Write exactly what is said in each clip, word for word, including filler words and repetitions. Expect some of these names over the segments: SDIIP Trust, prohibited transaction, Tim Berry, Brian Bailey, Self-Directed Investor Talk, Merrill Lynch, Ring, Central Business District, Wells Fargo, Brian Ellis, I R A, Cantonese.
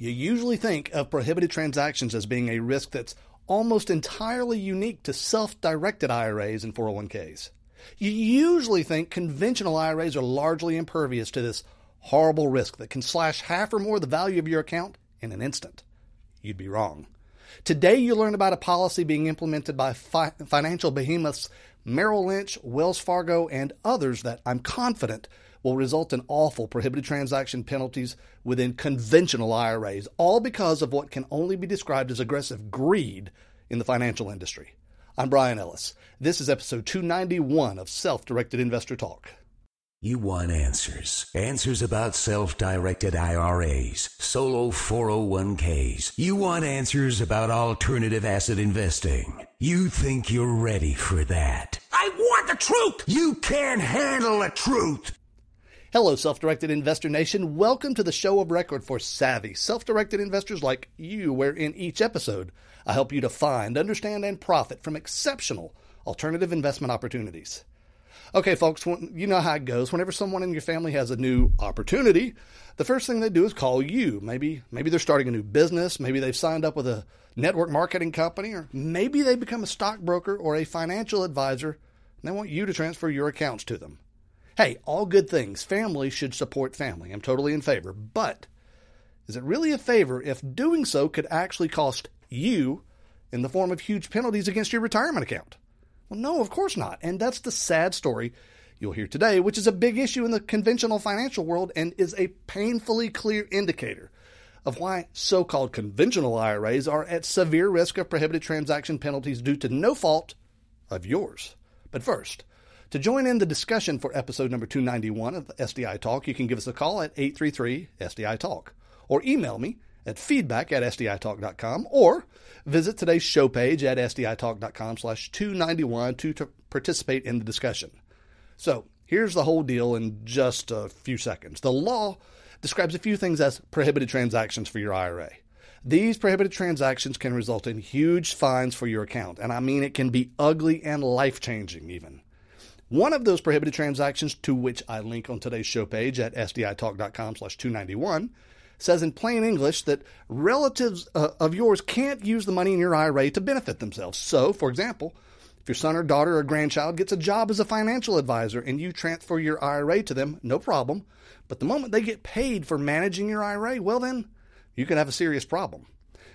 You usually think of prohibited transactions as being a risk that's almost entirely unique to self-directed I R As and four oh one Ks. You usually think conventional I R As are largely impervious to this horrible risk that can slash half or more of the value of your account in an instant. You'd be wrong. Today you learn about a policy being implemented by fi- financial behemoths Merrill Lynch, Wells Fargo, and others that I'm confident will result in awful prohibited transaction penalties within conventional I R As, all because of what can only be described as aggressive greed in the financial industry. I'm Brian Ellis. This is episode two ninety-one of Self-Directed Investor Talk. You want answers. Answers about self-directed I R As, solo four oh one Ks. You want answers about alternative asset investing. You think you're ready for that. I want the truth! You can't handle the truth! Hello, Self-Directed Investor Nation. Welcome to the show of record for savvy, self-directed investors like you, where in each episode, I help you to find, understand, and profit from exceptional alternative investment opportunities. Okay, folks, you know how it goes. Whenever someone in your family has a new opportunity, the first thing they do is call you. Maybe maybe they're starting a new business. Maybe they've signed up with a network marketing company, or maybe they become a stockbroker or a financial advisor, and they want you to transfer your accounts to them. Hey, all good things. Family should support family. I'm totally in favor. But is it really a favor if doing so could actually cost you in the form of huge penalties against your retirement account? Well, no, of course not. And that's the sad story you'll hear today, which is a big issue in the conventional financial world and is a painfully clear indicator of why so-called conventional I R As are at severe risk of prohibited transaction penalties due to no fault of yours. But first, to join in the discussion for episode number two ninety-one of the S D I Talk, you can give us a call at eight three three S D I Talk or email me at feedback at S D I talk dot com, or visit today's show page at S D I talk dot com slash two ninety-one to participate in the discussion. So here's the whole deal in just a few seconds. The law describes a few things as prohibited transactions for your I R A. These prohibited transactions can result in huge fines for your account, and I mean it can be ugly and life-changing even. One of those prohibited transactions, to which I link on today's show page at S D I talk dot com slash two ninety-one, says in plain English that relatives uh, of yours can't use the money in your I R A to benefit themselves. So, for example, if your son or daughter or grandchild gets a job as a financial advisor and you transfer your I R A to them, no problem. But the moment they get paid for managing your I R A, well then, you could have a serious problem.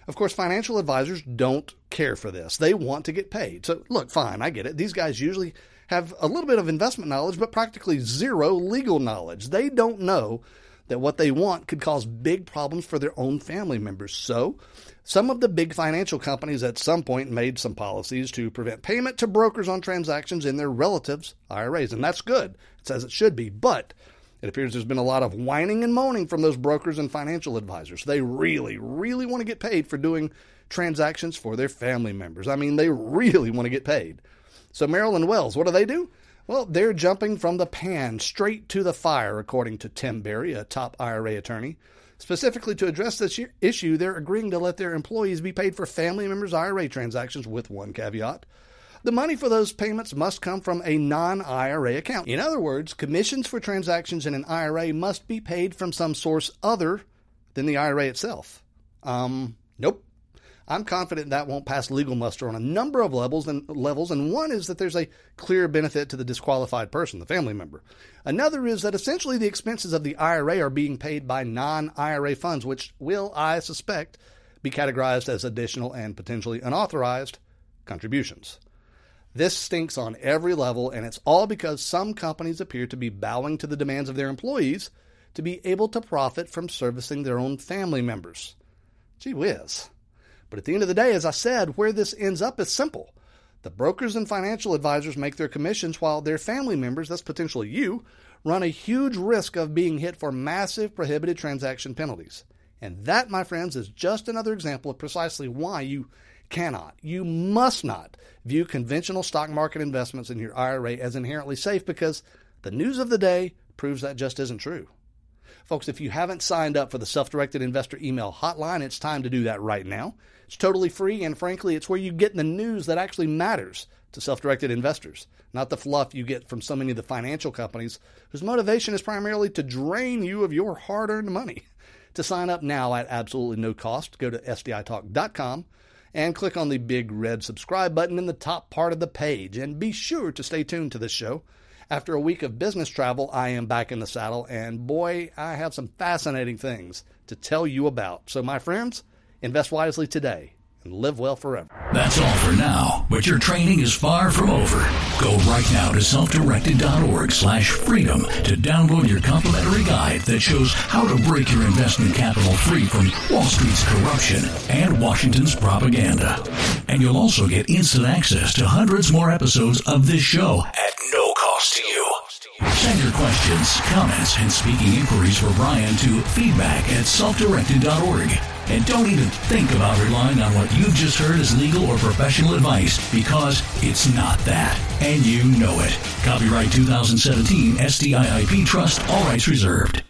Of course, financial advisors don't care for this. They want to get paid. So, look, fine, I get it. These guys usually have a little bit of investment knowledge, but practically zero legal knowledge. They don't know that what they want could cause big problems for their own family members. So, some of the big financial companies at some point made some policies to prevent payment to brokers on transactions in their relatives' I R As. And that's good. It's as it should be. But it appears there's been a lot of whining and moaning from those brokers and financial advisors. They really, really want to get paid for doing transactions for their family members. I mean, they really want to get paid. So, Merrill and Wells, what do they do? Well, they're jumping from the pan straight to the fire, according to Tim Berry, a top I R A attorney. Specifically to address this issue, they're agreeing to let their employees be paid for family members' I R A transactions with one caveat. The money for those payments must come from a non-I R A account. In other words, commissions for transactions in an I R A must be paid from some source other than the I R A itself. Um, nope. I'm confident that won't pass legal muster on a number of levels and, levels, and one is that there's a clear benefit to the disqualified person, the family member. Another is that essentially the expenses of the I R A are being paid by non-I R A funds, which will, I suspect, be categorized as additional and potentially unauthorized contributions. This stinks on every level, and it's all because some companies appear to be bowing to the demands of their employees to be able to profit from servicing their own family members. Gee whiz. But at the end of the day, as I said, where this ends up is simple. The brokers and financial advisors make their commissions while their family members, that's potentially you, run a huge risk of being hit for massive prohibited transaction penalties. And that, my friends, is just another example of precisely why you cannot, you must not view conventional stock market investments in your I R A as inherently safe, because the news of the day proves that just isn't true. Folks, if you haven't signed up for the Self-Directed Investor Email Hotline, it's time to do that right now. It's totally free, and frankly, it's where you get the news that actually matters to self-directed investors, not the fluff you get from so many of the financial companies whose motivation is primarily to drain you of your hard-earned money. To sign up now at absolutely no cost, go to S D I talk dot com and click on the big red subscribe button in the top part of the page. And be sure to stay tuned to this show. After a week of business travel, I am back in the saddle, and boy, I have some fascinating things to tell you about. So my friends, invest wisely today and live well forever. That's all for now, but your training is far from over. Go right now to self directed dot org slash freedom to download your complimentary guide that shows how to break your investment capital free from Wall Street's corruption and Washington's propaganda. And you'll also get instant access to hundreds more episodes of this show at no cost to you. Send your questions, comments, and speaking inquiries for Brian to feedback at self directed dot org. And don't even think about relying on what you've just heard as legal or professional advice, because it's not that, and you know it. Copyright twenty seventeen S D I I P Trust, all rights reserved.